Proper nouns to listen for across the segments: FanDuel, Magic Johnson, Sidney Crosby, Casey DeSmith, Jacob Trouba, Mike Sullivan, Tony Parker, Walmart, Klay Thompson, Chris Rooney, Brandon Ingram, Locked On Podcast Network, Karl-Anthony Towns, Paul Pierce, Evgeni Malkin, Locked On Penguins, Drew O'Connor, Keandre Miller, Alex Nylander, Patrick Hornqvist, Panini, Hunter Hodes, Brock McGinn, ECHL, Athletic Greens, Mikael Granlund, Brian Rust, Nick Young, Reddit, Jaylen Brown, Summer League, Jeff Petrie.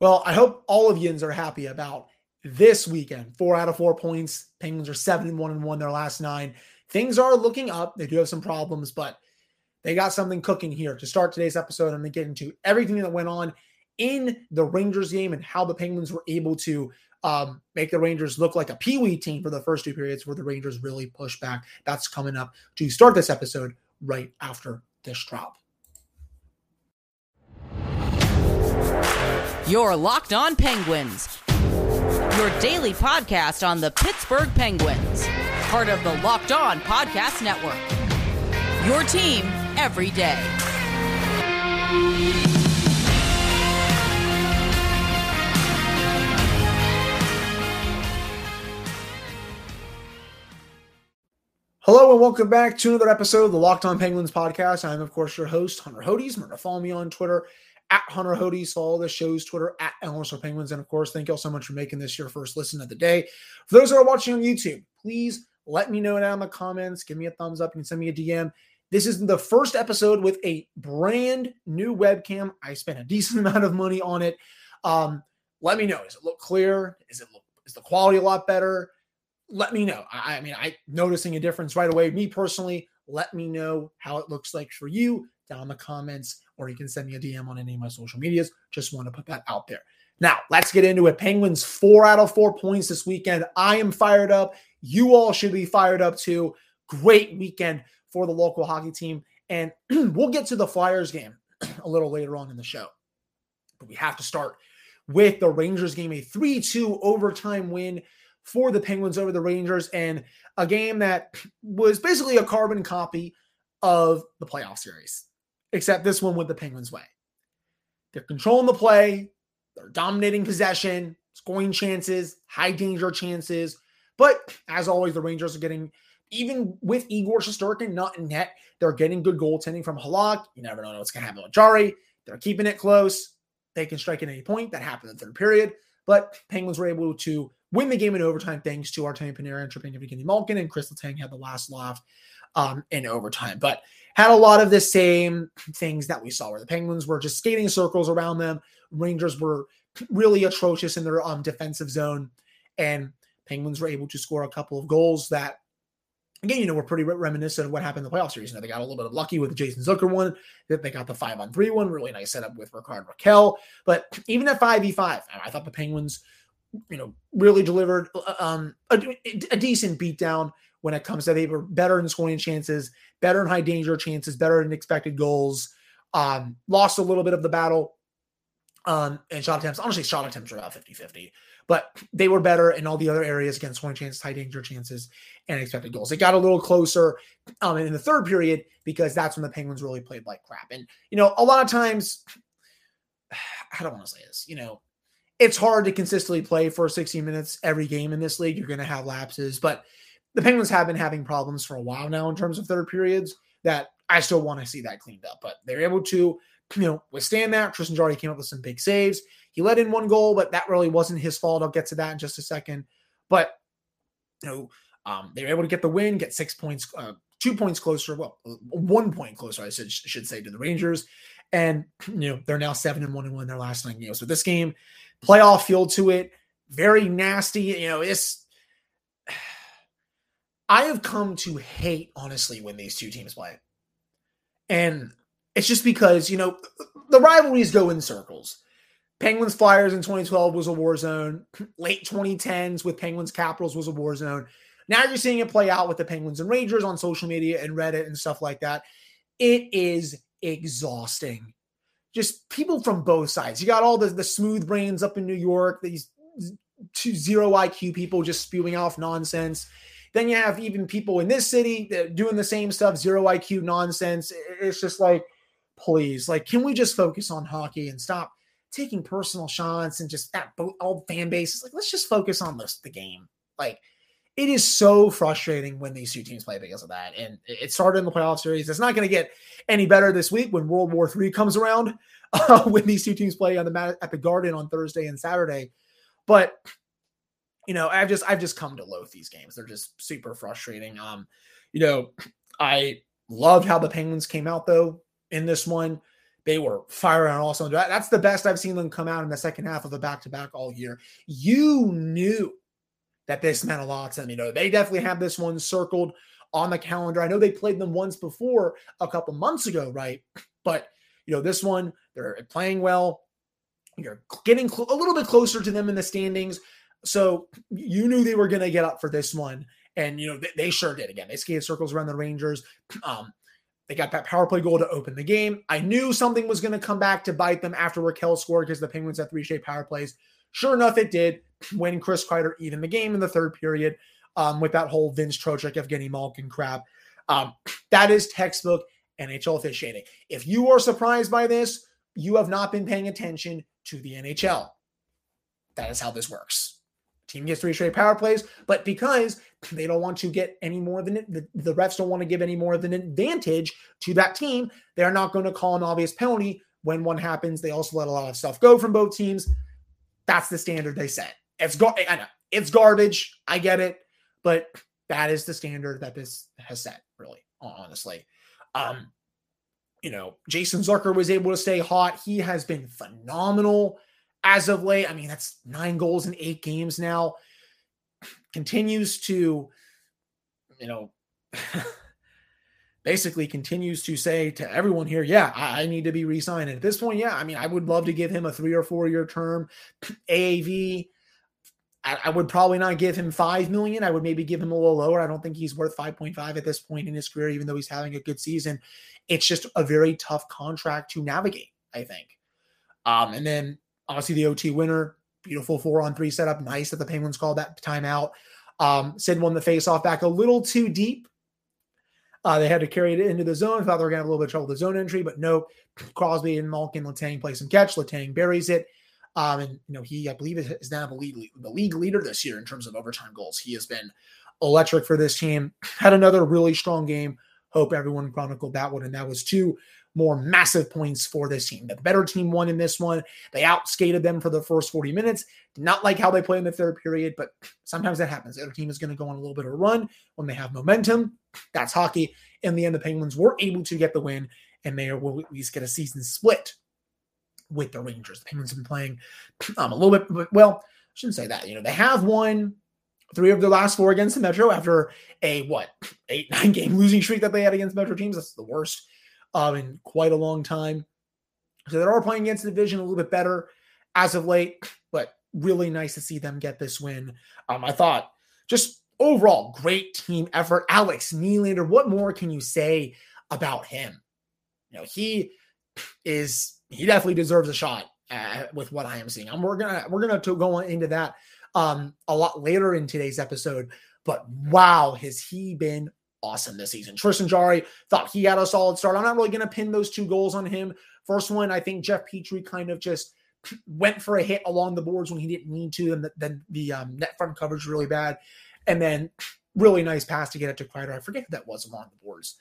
Well, I hope all of yins are happy about this weekend. 4 out of 4 points. Penguins are 7-1-1 their last 9. Things are looking up. They do have some problems, but they got something cooking here. To start today's episode, I'm going to get into everything that went on in the Rangers game and how the Penguins were able to make the Rangers look like a peewee team for the first 2 periods where the Rangers really pushed back. That's coming up to start this episode right after this drop. You're Locked On Penguins, your daily podcast on the Pittsburgh Penguins, part of the Locked On Podcast Network, your team every day. Hello and welcome back to another episode of the Locked On Penguins podcast. I'm, of course, your host, Hunter Hodes. Remember to follow me on Twitter, at Hunter Hodes. Follow the show's Twitter, at @LSRPenguins. And, of course, thank you all so much for making this your first listen of the day. For those that are watching on YouTube, please let me know down in the comments. Give me a thumbs up. You can send me a DM. This is the first episode with a brand new webcam. I spent a decent amount of money on it. Let me know. Does it look clear? Is the quality a lot better? Let me know. I mean, noticing a difference right away. Me personally, let me know how it looks like for you down in the comments, or you can send me a DM on any of my social medias. Just want to put that out there. Now, let's get into it. Penguins, 4 out of 4 points this weekend. I am fired up. You all should be fired up too. Great weekend for the local hockey team. And we'll get to the Flyers game a little later on in the show. But we have to start with the Rangers game, a 3-2 overtime win for the Penguins over the Rangers, and a game that was basically a carbon copy of the playoff series, except this one went the Penguins' way. They're controlling the play, they're dominating possession, scoring chances, high danger chances, but as always, the Rangers are getting, even with Igor Shosturkin not in net, they're getting good goaltending from Halak. You never know what's going to happen with Jarry. They're keeping it close. They can strike at any point. That happened in the third period, but Penguins were able to win the game in overtime thanks to Artemi Panarin, Evgeni Malkin, and Crystal Tang had the last laugh in overtime. But had a lot of the same things that we saw where the Penguins were just skating circles around them. Rangers were really atrocious in their defensive zone. And Penguins were able to score a couple of goals that, again, you know, were pretty reminiscent of what happened in the playoff series. You know, they got a little bit of lucky with the Jason Zucker one. That they got the 5-on-3 one. Really nice setup with Rickard Rakell. But even at 5v5, I thought the Penguins, you know, really delivered a decent beatdown when it comes to they were better in scoring chances, better in high danger chances, better in expected goals, lost a little bit of the battle and shot attempts. Honestly, shot attempts are about 50-50, but they were better in all the other areas, again, scoring chances, high danger chances, and expected goals. It got a little closer in the third period because that's when the Penguins really played like crap. And, you know, a lot of times, I don't want to say this, you know, it's hard to consistently play for 60 minutes every game in this league. You're going to have lapses, but the Penguins have been having problems for a while now in terms of third periods that I still want to see that cleaned up, but they're able to, you know, withstand that. Tristan Jarry came up with some big saves. He let in one goal, but that really wasn't his fault. I'll get to that in just a second, but you know, they were able to get the win, get 6 points, 2 points closer. Well, 1 point closer, I should say, to the Rangers. And, you know, they're now 7-1-1 in their last 9 games. So this game, playoff feel to it, very nasty. You know, I have come to hate, honestly, when these two teams play. And it's just because, you know, the rivalries go in circles. Penguins Flyers in 2012 was a war zone. Late 2010s with Penguins Capitals was a war zone. Now you're seeing it play out with the Penguins and Rangers on social media and Reddit and stuff like that. It is exhausting. Just people from both sides. You got all the smooth brains up in New York, these 2-0 IQ people just spewing off nonsense. Then you have even people in this city that are doing the same stuff, 0 IQ nonsense. It's just like, please, like, can we just focus on hockey and stop taking personal shots and just at all fan bases? Like, let's just focus on the game. Like, it is so frustrating when these two teams play because of that. And it started in the playoff series. It's not going to get any better this week when World War III comes around, when these two teams play on at the Garden on Thursday and Saturday. But, you know, I've just come to loathe these games. They're just super frustrating. You know, I loved how the Penguins came out, though, in this one They were firing on all cylinders. That's the best I've seen them come out in the second half of the back-to-back all year. You knew that this meant a lot to them. You know, they definitely have this one circled on the calendar. I know they played them once before a couple months ago, right? But, you know, this one, they're playing well. You're getting a little bit closer to them in the standings. So you knew they were going to get up for this one. And, you know, they sure did. Again, they skated circles around the Rangers. They got that power play goal to open the game. I knew something was going to come back to bite them after Rakell scored because the Penguins had three straight power plays. Sure enough, it did when Chris Kreider evened the game in the third period with that whole Vince Trocheck, Evgeni Malkin crap. That is textbook NHL officiating. If you are surprised by this, you have not been paying attention to the NHL. That is how this works. Team gets three straight power plays, but because they don't want to get any more than the refs don't want to give any more of an advantage to that team, they're not going to call an obvious penalty when one happens. They also let a lot of stuff go from both teams. That's the standard they set. I know it's garbage. I get it, but that is the standard that this has set. Really, honestly, you know, Jason Zucker was able to stay hot. He has been phenomenal as of late. I mean, that's 9 goals in 8 games now. Continues to, you know, basically continues to say to everyone here, yeah, I need to be re-signed. And at this point, yeah, I mean, I would love to give him a 3 or 4 year term. AAV, I would probably not give him $5 million. I would maybe give him a little lower. I don't think he's worth 5.5 at this point in his career, even though he's having a good season. It's just a very tough contract to navigate, I think. And then obviously the OT winner, beautiful 4-on-3 setup. Nice that the Penguins called that timeout. Sid won the faceoff back a little too deep. They had to carry it into the zone. Thought they were going to have a little bit of trouble with the zone entry, but no. Crosby and Malkin, Letang play some catch. Letang buries it. And, you know, he, I believe, is now the league leader this year in terms of overtime goals. He has been electric for this team. Had another really strong game. Hope everyone chronicled that one. And that was 2 more massive points for this team. The better team won in this one. They outskated them for the first 40 minutes. Did not like how they play in the third period, but sometimes that happens. The other team is going to go on a little bit of a run when they have momentum. That's hockey. In the end, the Penguins were able to get the win, and they will at least get a season split with the Rangers. The Penguins have been playing a little bit, well, I shouldn't say that. You know, they have won 3 of their last 4 against the Metro after a, 8-9 game losing streak that they had against Metro teams. That's the worst in quite a long time. So they are playing against the division a little bit better as of late, but really nice to see them get this win. I thought just overall great team effort. Alex Nylander, what more can you say about him? You know, he definitely deserves a shot with what I am seeing. We're gonna go into that a lot later in today's episode. But wow, has he been awesome this season. Tristan Jarry, thought he had a solid start. I'm not really going to pin those 2 goals on him. First one, I think Jeff Petrie kind of just went for a hit along the boards when he didn't need to, and then the net front coverage really bad. And then really nice pass to get it to Kreider. I forget who that was along the boards.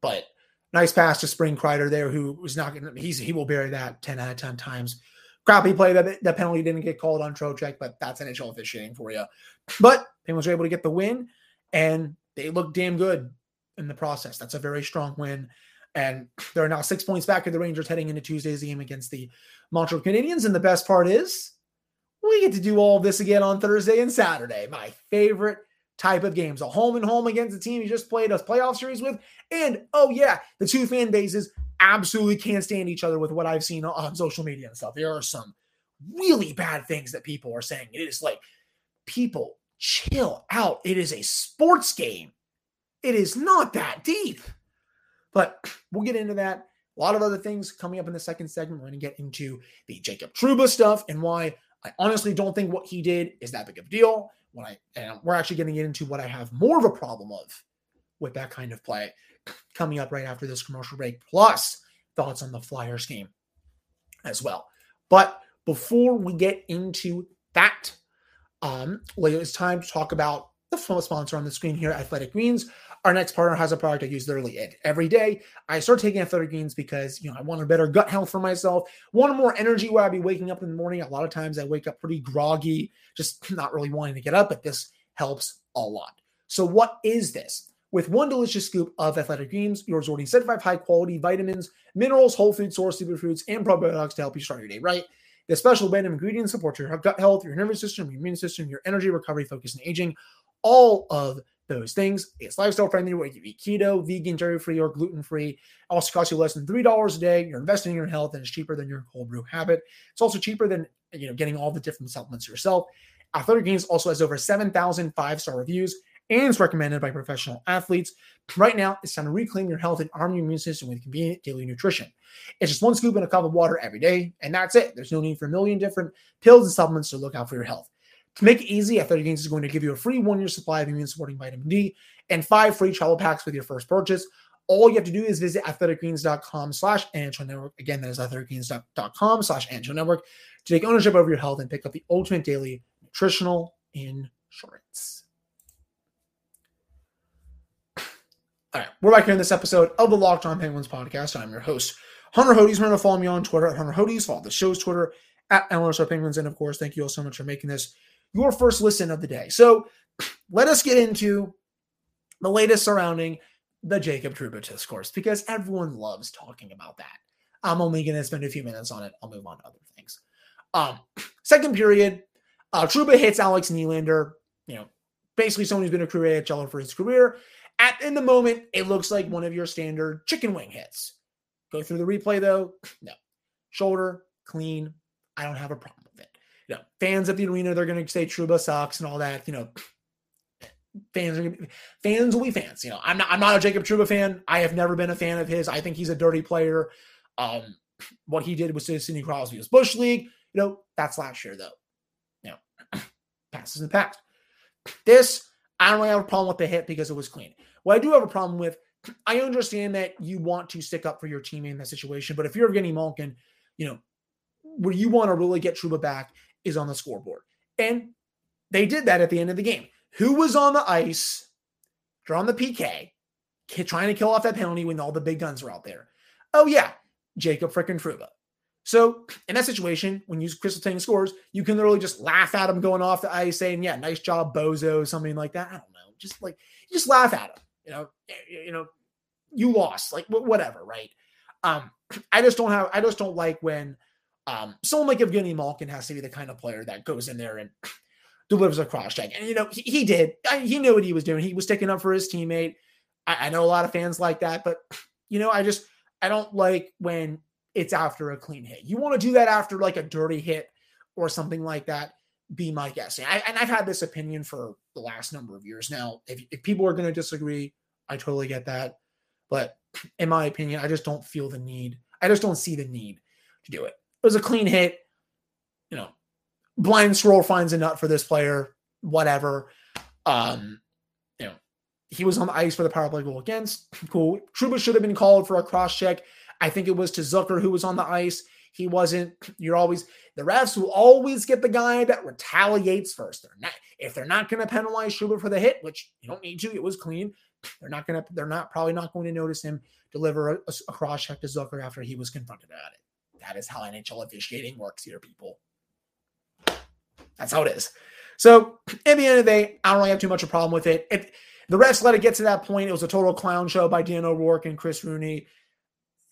But nice pass to Spring Kreider there, who was not going to, he will bury that 10 out of 10 times. Crappy play that the penalty didn't get called on Trocheck, but that's NHL officiating for you. But Penguins were able to get the win. And they look damn good in the process. That's a very strong win. And they're now 6 points back at the Rangers heading into Tuesday's game against the Montreal Canadiens. And the best part is we get to do all this again on Thursday and Saturday. My favorite type of games. A home and home against the team you just played a playoff series with. And, oh yeah, the 2 fan bases absolutely can't stand each other with what I've seen on social media and stuff. There are some really bad things that people are saying. It is like people... chill out. It is a sports game. It is not that deep. But we'll get into that. A lot of other things coming up in the second segment. We're going to get into the Jacob Trouba stuff and why I honestly don't think what he did is that big of a deal. We're actually getting into what I have more of a problem of with that kind of play coming up right after this commercial break. Plus, thoughts on the Flyers game as well. But before we get into that, it's time to talk about the sponsor on the screen here, Athletic Greens. Our next partner has a product I use literally every day. I start taking Athletic Greens because, you know, I want a better gut health for myself, want more energy where I be waking up in the morning. A lot of times I wake up pretty groggy, just not really wanting to get up, but this helps a lot. So what is this? with one delicious scoop of Athletic Greens, your Zordy 75 high-quality vitamins, minerals, whole food source, superfoods, and probiotics to help you start your day right. The special blend of ingredients supports your gut health, your nervous system, your immune system, your energy, recovery, focus, and aging. All of those things. It's lifestyle friendly, whether you eat keto, vegan, dairy-free, or gluten-free. It also costs you less than $3 a day. You're investing in your health, and it's cheaper than your cold brew habit. It's also cheaper than getting all the different supplements yourself. Athletic Greens also has over 7,000 five-star reviews and it's recommended by professional athletes. Right now, it's time to reclaim your health and arm your immune system with convenient daily nutrition. It's just one scoop and a cup of water every day, and that's it. There's no need for a million different pills and supplements to look out for your health. To make it easy, Athletic Greens is going to give you a free one-year supply of immune-supporting vitamin D and 5 free travel packs with your first purchase. All you have to do is visit athleticgreens.com/NHL Network. Again, that is athleticgreens.com/NHL Network to take ownership over your health and pick up the ultimate daily nutritional insurance. All right, we're back here in this episode of the Locked On Penguins podcast. I'm your host, Hunter Hodes. Remember to follow me on Twitter at Hunter Hodes. Follow the show's Twitter at LSR Penguins. And of course, thank you all so much for making this your first listen of the day. So let us get into the latest surrounding the Jacob Trouba discourse, because everyone loves talking about that. I'm only going to spend a few minutes on it. I'll move on to other things. Second period, Trouba hits Alex Nylander, basically someone who's been a career AHLer for his career. In the moment, it looks like one of your standard chicken wing hits. Go through the replay, though. No. Shoulder, clean. I don't have a problem with it. Fans at the arena, they're going to say Trouba sucks and all that. Fans will be fans. I'm not a Jacob Trouba fan. I have never been a fan of his. I think he's a dirty player. What he did with Sidney Crosby was Bush League. That's last year, though. Past is in the past. This, I don't really have a problem with the hit because it was clean. What I do have a problem with, I understand that you want to stick up for your teammate in that situation, but if you're Evgeni Malkin, where you want to really get Trouba back is on the scoreboard. And they did that at the end of the game. Who was on the ice during the PK trying to kill off that penalty when all the big guns were out there? Oh, yeah, Jacob freaking Trouba. So in that situation, when you Crystal Tang scores, you can literally just laugh at him going off the ice saying, yeah, nice job, bozo, something like that. I don't know. Just laugh at him. You lost, whatever. Right. I just don't like when someone like Evgeni Malkin has to be the kind of player that goes in there and delivers a cross check. And, he did. He knew what he was doing. He was sticking up for his teammate. I know a lot of fans like that, but, I don't like when it's after a clean hit. You want to do that after a dirty hit or something like that, be my guess. And I've had this opinion for the last number of years now. If people are going to disagree, I totally get that. But in my opinion, I just don't feel the need. I just don't see the need to do it. It was a clean hit, blind squirrel finds a nut for this player, whatever. He was on the ice for the power play goal against. Cool. Trouba should have been called for a cross check. I think it was to Zucker who was on the ice. He wasn't. The refs will always get the guy that retaliates first. If they're not going to penalize Trouba for the hit, which you don't need to, it was clean. They're probably not going to notice him deliver a cross check to Zucker after he was confronted about it. That is how NHL officiating works here, people. That's how it is. So, at the end of the day, I don't really have too much of a problem with it. If the refs let it get to that point, it was a total clown show by Dan O'Rourke and Chris Rooney.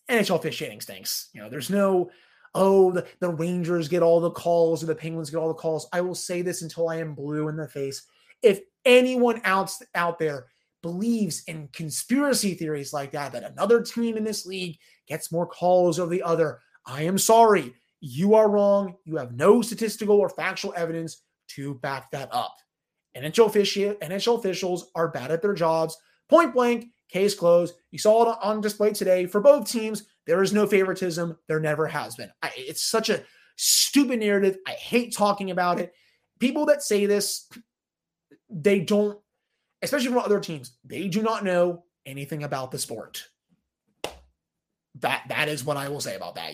NHL officiating stinks. There's no, the Rangers get all the calls or the Penguins get all the calls. I will say this until I am blue in the face. If anyone out there believes in conspiracy theories like that another team in this league gets more calls over the other, I am sorry. You are wrong. You have no statistical or factual evidence to back that up. NHL officials are bad at their jobs. Point blank, case closed. You saw it on display today for both teams. There is no favoritism. There never has been. It's such a stupid narrative. I hate talking about it. People that say this, they don't, especially from other teams, they do not know anything about the sport. That is what I will say about that.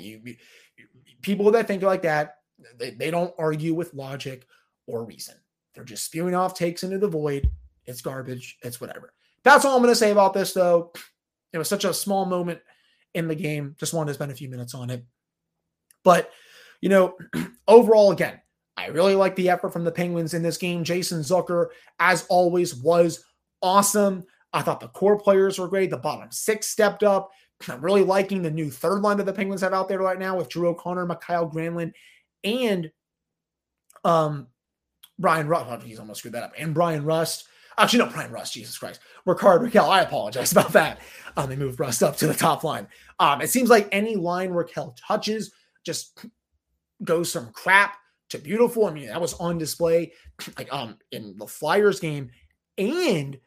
People that think like that, they don't argue with logic or reason. They're just spewing off takes into the void. It's garbage. It's whatever. That's all I'm going to say about this, though. It was such a small moment in the game. Just wanted to spend a few minutes on it. But, overall, again, I really like the effort from the Penguins in this game. Jason Zucker, as always, was awesome. I thought the core players were great. The bottom six stepped up. I'm really liking the new third line that the Penguins have out there right now with Drew O'Connor, Mikael Granlund, and Brian Rust. Oh, he's almost screwed that up. And Brian Rust. Actually, no, Brian Rust. Jesus Christ. Rickard Rakell. I apologize about that. They moved Rust up to the top line. It seems like any line Rakell touches just goes from crap to beautiful. I mean, that was on display like in the Flyers game and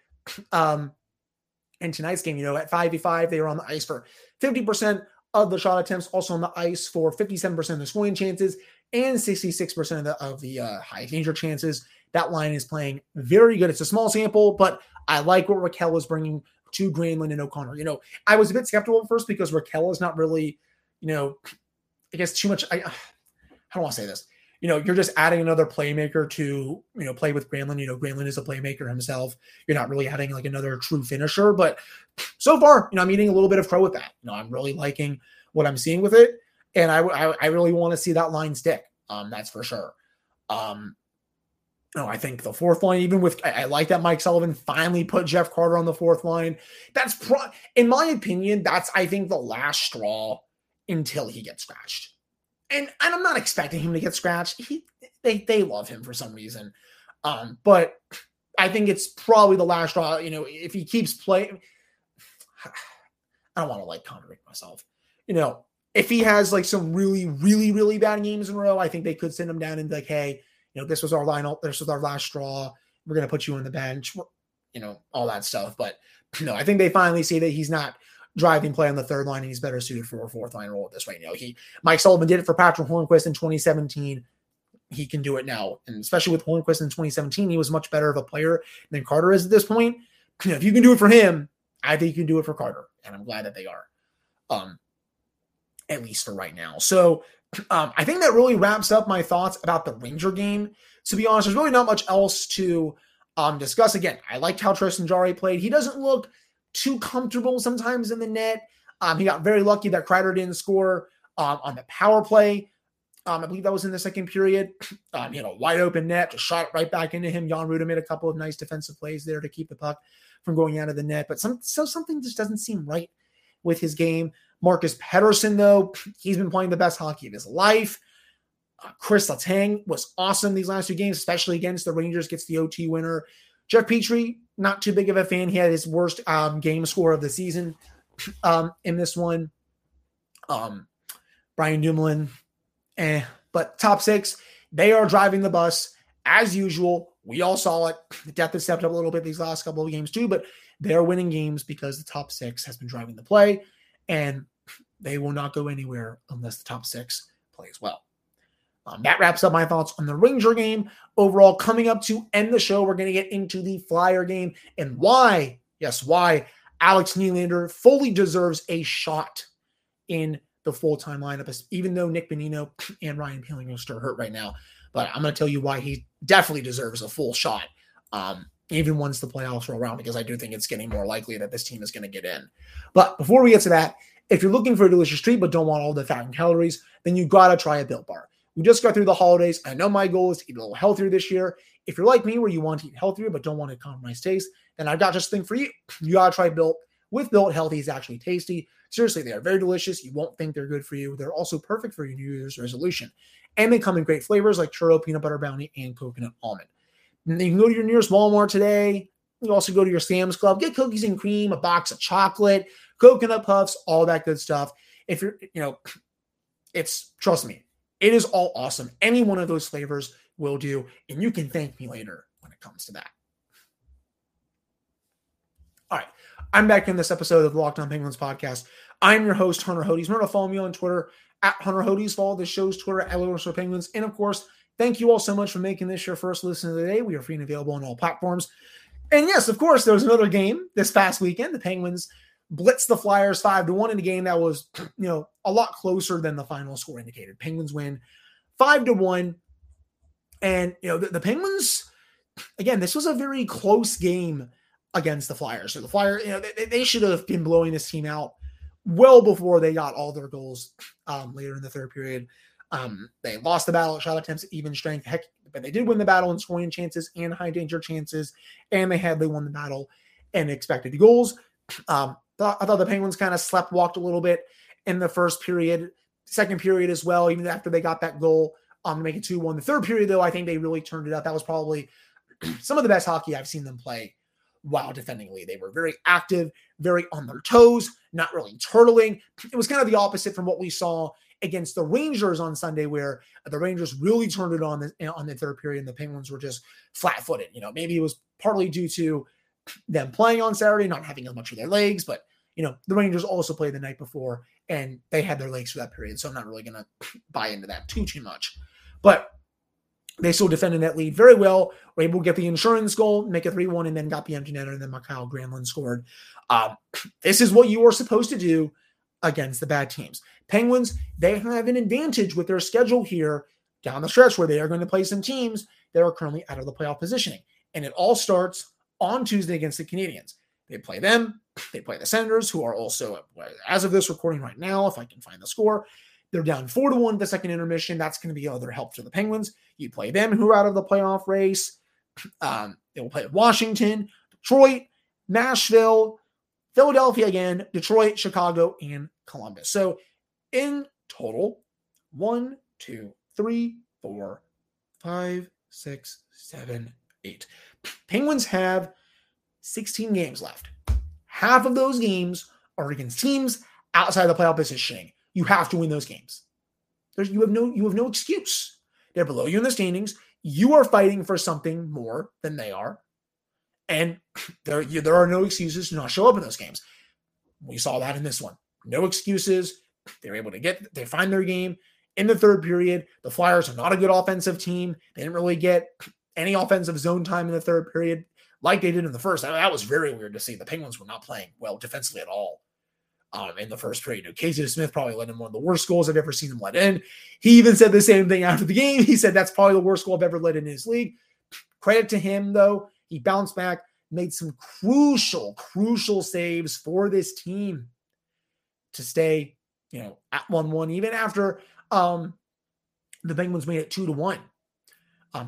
in tonight's game. You know, at 5v5, they were on the ice for 50% of the shot attempts, also on the ice for 57% of the scoring chances and 66% of the high danger chances. That line is playing very good. It's a small sample, but I like what Rakell was bringing to Granlund and O'Connor. You know, I was a bit skeptical at first because Rakell is not really, you know, I guess too much. I don't want to say this. You know, you're just adding another playmaker to, you know, play with Granlund. You know, Granlund is a playmaker himself. You're not really adding like another true finisher. But so far, you know, I'm eating a little bit of crow with that. You know, I'm really liking what I'm seeing with it. And I really want to see that line stick. That's for sure. No, I think the fourth line, even with, I like that Mike Sullivan finally put Jeff Carter on the fourth line. That's, in my opinion, that's, I think, the last straw until he gets scratched. And I'm not expecting him to get scratched. They love him for some reason. But I think it's probably the last straw. You know, if he keeps playing, I don't want to like contradict myself. You know, if he has like some really, really, really bad games in a row, I think they could send him down and be like, hey, you know, this was our lineup. This was our last straw. We're going to put you on the bench, you know, all that stuff. But no, I think they finally see that he's not driving play on the third line and he's better suited for a fourth line role at this rate. You know, Mike Sullivan did it for Patrick Hornqvist in 2017. He can do it now. And especially with Hornqvist in 2017, he was much better of a player than Carter is at this point. You know, if you can do it for him, I think you can do it for Carter. And I'm glad that they are, at least for right now. So, I think that really wraps up my thoughts about the Ranger game. To be honest, there's really not much else to discuss. Again, I liked how Tristan Jarry played. He doesn't look too comfortable sometimes in the net. He got very lucky that Kreider didn't score on the power play. I believe that was in the second period. He had a wide open net, just shot it right back into him. Jan Ruda made a couple of nice defensive plays there to keep the puck from going out of the net. But something just doesn't seem right with his game. Marcus Pettersson, though, he's been playing the best hockey of his life. Kris Letang was awesome these last two games, especially against the Rangers, gets the OT winner. Jeff Petrie, not too big of a fan. He had his worst game score of the season in this one. Brian Dumoulin, But top six, they are driving the bus as usual. We all saw it. The depth has stepped up a little bit these last couple of games too, but they're winning games because the top six has been driving the play, and they will not go anywhere unless the top six plays well. That wraps up my thoughts on the Ranger game. Overall, coming up to end the show, we're going to get into the Flyer game and why Alex Nylander fully deserves a shot in the full-time lineup, even though Nick Bonino and Ryan Poehling are still hurt right now. But I'm going to tell you why he definitely deserves a full shot, even once the playoffs roll around, because I do think it's getting more likely that this team is going to get in. But before we get to that, if you're looking for a delicious treat but don't want all the fat and calories, then you got to try a Built Bar. We just got through the holidays. I know my goal is to eat a little healthier this year. If you're like me where you want to eat healthier but don't want to compromise taste, then I've got just a thing for you. You got to try Built. With Built, healthy is actually tasty. Seriously, they are very delicious. You won't think they're good for you. They're also perfect for your New Year's resolution. And they come in great flavors like churro, peanut butter brownie, and coconut almond. And you can go to your nearest Walmart today. You also go to your Sam's Club. Get cookies and cream, a box of chocolate, coconut puffs, all that good stuff. If you're, you know, it's, trust me, it is all awesome. Any one of those flavors will do, and you can thank me later when it comes to that. All right, I'm back in this episode of the Locked On Penguins podcast. I'm your host, Hunter Hodes. Remember to follow me on Twitter at Hunter Hodes. Follow the show's Twitter at Locked On Penguins. And of course, thank you all so much for making this your first listen of the day. We are free and available on all platforms. And yes, of course, there was another game this past weekend. The Penguins blitzed the Flyers 5-1 in a game that was, you know, a lot closer than the final score indicated. Penguins win 5-1. And, you know, the Penguins, again, this was a very close game against the Flyers. So the Flyers, you know, they should have been blowing this team out well before they got all their goals later in the third period. They lost the battle at shot attempts, even strength. Heck, but they did win the battle in scoring chances and high danger chances. And they won the battle and expected goals. I thought the Penguins kind of sleptwalked a little bit in the first period, second period as well, even after they got that goal to make it 2-1. The third period, though, I think they really turned it up. That was probably some of the best hockey I've seen them play while defendingly. They were very active, very on their toes, not really turtling. It was kind of the opposite from what we saw against the Rangers on Sunday, where the Rangers really turned it on the third period and the Penguins were just flat-footed. You know, maybe it was partly due to them playing on Saturday, not having as much of their legs, but, you know, the Rangers also played the night before and they had their legs for that period. So I'm not really going to buy into that too much, but they still defended that lead very well. Were able to get the insurance goal, make it 3-1, and then got the empty netter, and then Mikael Granlund scored. This is what you are supposed to do against the bad teams. Penguins, they have an advantage with their schedule here down the stretch where they are going to play some teams that are currently out of the playoff positioning. And it all starts on Tuesday against the Canadiens. They play them. They play the Senators, who are also, as of this recording right now, if I can find the score, they're down 4-1 the second intermission. That's going to be other help to the Penguins. You play them, who are out of the playoff race. They will play Washington, Detroit, Nashville, Philadelphia again, Detroit, Chicago, and Columbus. So in total, 1, 2, 3, 4, 5, 6, 7, 8. Penguins have 16 games left. Half of those games are against teams outside the playoff positioning. You have to win those games. You have no excuse. They're below you in the standings. You are fighting for something more than they are. And there are no excuses to not show up in those games. We saw that in this one. No excuses. They find their game in the third period. The Flyers are not a good offensive team. They didn't really get any offensive zone time in the third period like they did in the first. I mean, that was very weird to see. The Penguins were not playing well defensively at all in the first period. Casey Smith probably let in one of the worst goals I've ever seen him let in. He even said the same thing after the game. He said, that's probably the worst goal I've ever let in his league. Credit to him, though. He bounced back, made some crucial saves for this team to stay, you know, at 1-1, even after the Penguins made it 2-1.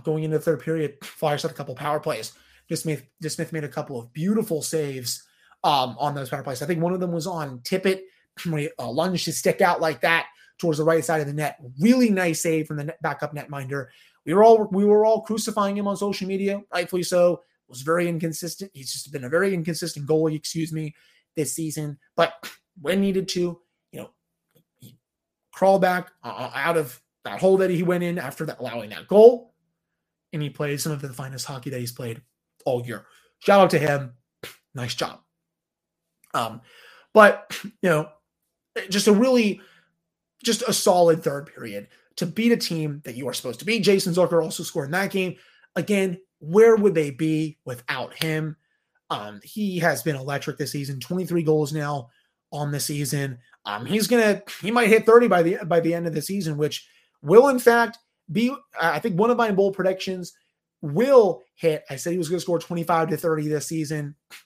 Going into the third period, Flyers had a couple power plays. DeSmith made a couple of beautiful saves on those power plays. I think one of them was on Tippett when he lunged his stick out like that towards the right side of the net. Really nice save from the backup netminder. We were all crucifying him on social media, rightfully so. Was very inconsistent. He's just been a very inconsistent goalie, this season. But when needed to, you know, he crawled back out of that hole that he went in after that, allowing that goal. And he played some of the finest hockey that he's played all year. Shout out to him. Nice job. But, you know, just a solid third period to beat a team that you are supposed to beat. Jason Zucker also scored in that game. Again, where would they be without him? He has been electric this season, 23 goals now on the season. He might hit 30 by the end of the season, which will in fact be, I think one of my bold predictions will hit. I said he was going to score 25 to 30 this season. I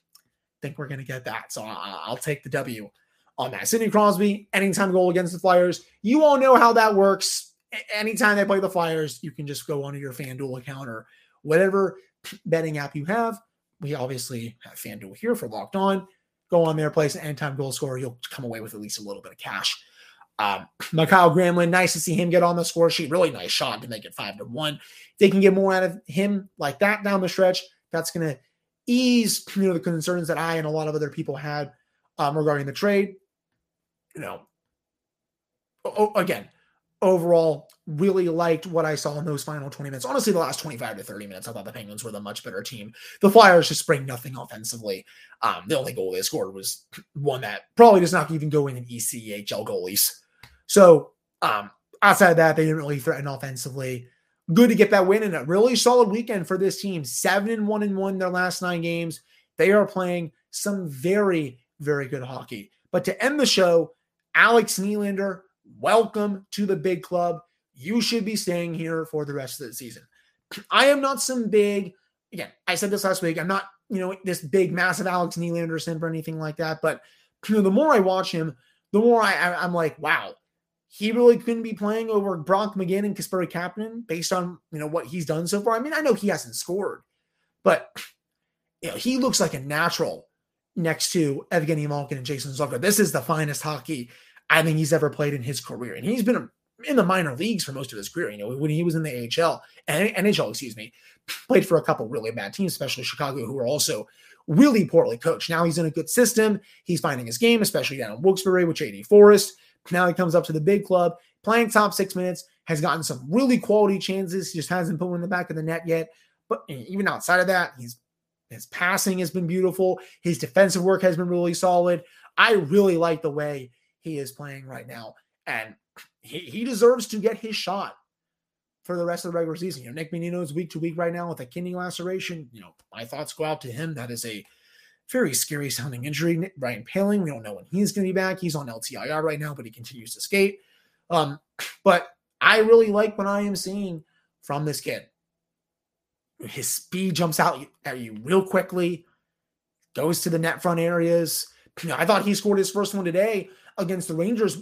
think we're going to get that. So I'll take the W on that. Sidney Crosby, anytime goal against the Flyers. You all know how that works. Anytime they play the Flyers, you can just go onto your FanDuel account or whatever betting app you have. We obviously have FanDuel here for Locked On. Go on there, place an anytime goal scorer. You'll come away with at least a little bit of cash. Mikael Granlund, nice to see him get on the score sheet. Really nice shot to make it 5-1. If they can get more out of him like that down the stretch, that's going to ease, you know, the concerns that I and a lot of other people had regarding the trade. You know, again, overall, really liked what I saw in those final 20 minutes. Honestly, the last 25 to 30 minutes, I thought the Penguins were the much better team. The Flyers just bring nothing offensively. The only goal they scored was one that probably does not even go in an ECHL goalies. So outside of that, they didn't really threaten offensively. Good to get that win and a really solid weekend for this team. 7-1-1 their last 9 games. They are playing some very, very good hockey. But to end the show, Alex Nylander, welcome to the big club. You should be staying here for the rest of the season. I am not some big, again, I said this last week, I'm not, you know, this big, massive Alex Nylander simp or anything like that. But, you know, the more I watch him, the more I'm like, wow, he really couldn't be playing over Brock McGinn and Kasperi Kapanen based on, you know, what he's done so far. I mean, I know he hasn't scored, but, you know, he looks like a natural next to Evgeni Malkin and Jason Zucker. This is the finest hockey I think he's ever played in his career. And he's been in the minor leagues for most of his career. You know, when he was in the NHL, played for a couple really bad teams, especially Chicago, who were also really poorly coached. Now he's in a good system. He's finding his game, especially down in Wilkes-Barre with J.D. Forrest. Now he comes up to the big club, playing top 6 minutes, has gotten some really quality chances. He just hasn't put one in the back of the net yet. But even outside of that, his passing has been beautiful. His defensive work has been really solid. I really like the way he is playing right now. And he deserves to get his shot for the rest of the regular season. You know, Nick Bonino is week to week right now with a kidney laceration. You know, my thoughts go out to him. That is a very scary sounding injury. Ryan Poehling, we don't know when he's going to be back. He's on LTIR right now, but he continues to skate. But I really like what I am seeing from this kid. His speed jumps out at you real quickly, goes to the net front areas. You know, I thought he scored his first one today against the Rangers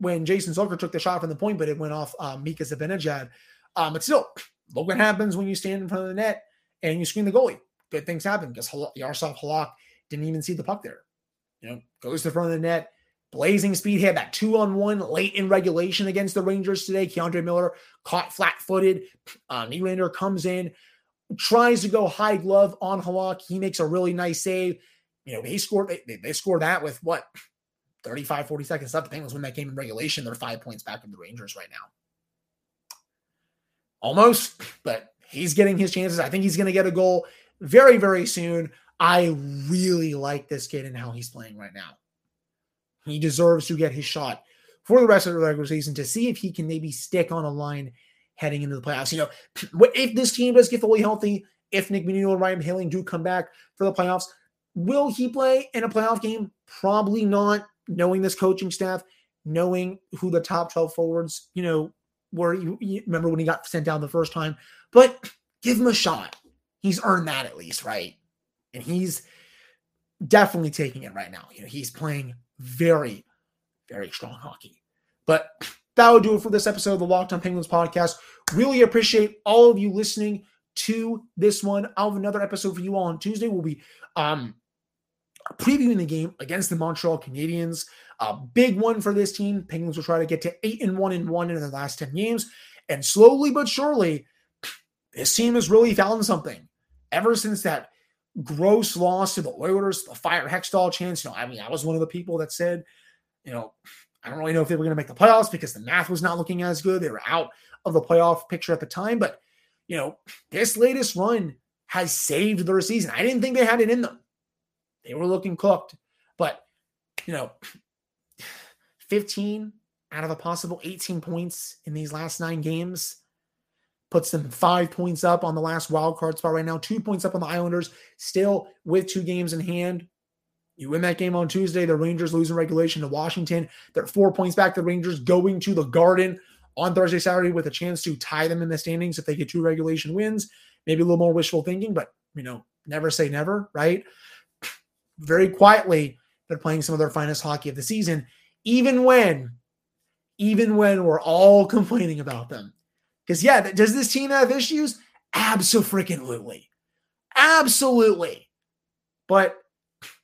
when Jason Zucker took the shot from the point, but it went off Mika Zibanejad. But still, look what happens when you stand in front of the net and you screen the goalie. Good things happen because Yaroslav Halak didn't even see the puck there. You know, goes to the front of the net. Blazing speed. He had that 2-on-1 late in regulation against the Rangers today. Keandre Miller caught flat-footed. Nylander comes in, tries to go high glove on Halak. He makes a really nice save. You know, he scored. They scored that with, 35, 40 seconds left. The Penguins win that game in regulation. They're 5 points back of the Rangers right now. Almost, but he's getting his chances. I think he's going to get a goal very, very soon. I really like this kid and how he's playing right now. He deserves to get his shot for the rest of the regular season to see if he can maybe stick on a line heading into the playoffs. You know, if this team does get fully healthy, if Nick Bonino and Ryan Poehling do come back for the playoffs, will he play in a playoff game? Probably not, knowing this coaching staff, knowing who the top 12 forwards, you know, were. You remember when he got sent down the first time, but give him a shot. He's earned that at least, right? And he's definitely taking it right now. You know, he's playing very, very strong hockey. But that will do it for this episode of the Locked On Penguins podcast. Really appreciate all of you listening to this one. I'll have another episode for you all on Tuesday. We'll be previewing the game against the Montreal Canadiens. A big one for this team. Penguins will try to get to 8-1-1 in the last 10 games. And slowly but surely, this team has really found something. Ever since that gross loss to the Oilers, the Fire Hextall chance. You know, I mean, I was one of the people that said, you know, I don't really know if they were going to make the playoffs because the math was not looking as good. They were out of the playoff picture at the time. But, you know, this latest run has saved their season. I didn't think they had it in them. They were looking cooked. But, you know, 15 out of a possible 18 points in these last 9 games. Puts them 5 points up on the last wild card spot right now, 2 points up on the Islanders, still with 2 games in hand. You win that game on Tuesday, the Rangers lose in regulation to Washington. They're 4 points back. The Rangers going to the Garden on Thursday, Saturday with a chance to tie them in the standings if they get 2 regulation wins. Maybe a little more wishful thinking, but, you know, never say never, right? Very quietly, they're playing some of their finest hockey of the season, even when we're all complaining about them. Because, yeah, does this team have issues? Abso-freaking-lutely. Absolutely. But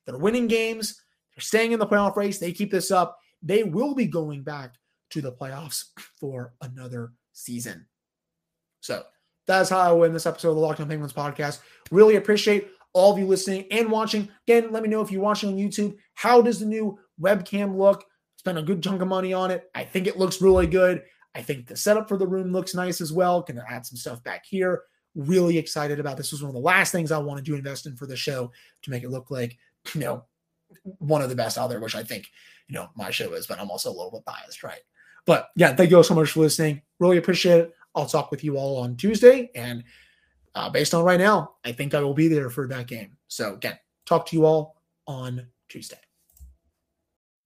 they're winning games. They're staying in the playoff race. They keep this up. They will be going back to the playoffs for another season. So that's how I win this episode of the Locked On Penguins podcast. Really appreciate all of you listening and watching. Again, let me know if you're watching on YouTube. How does the new webcam look? Spent a good chunk of money on it. I think it looks really good. I think the setup for the room looks nice as well. Can add some stuff back here. Really excited about this. Was one of the last things I wanted to invest in for the show to make it look like, you know, one of the best out there, which I think, you know, my show is, but I'm also a little bit biased, right? But yeah, thank you all so much for listening. Really appreciate it. I'll talk with you all on Tuesday. And based on right now, I think I will be there for that game. So again, talk to you all on Tuesday.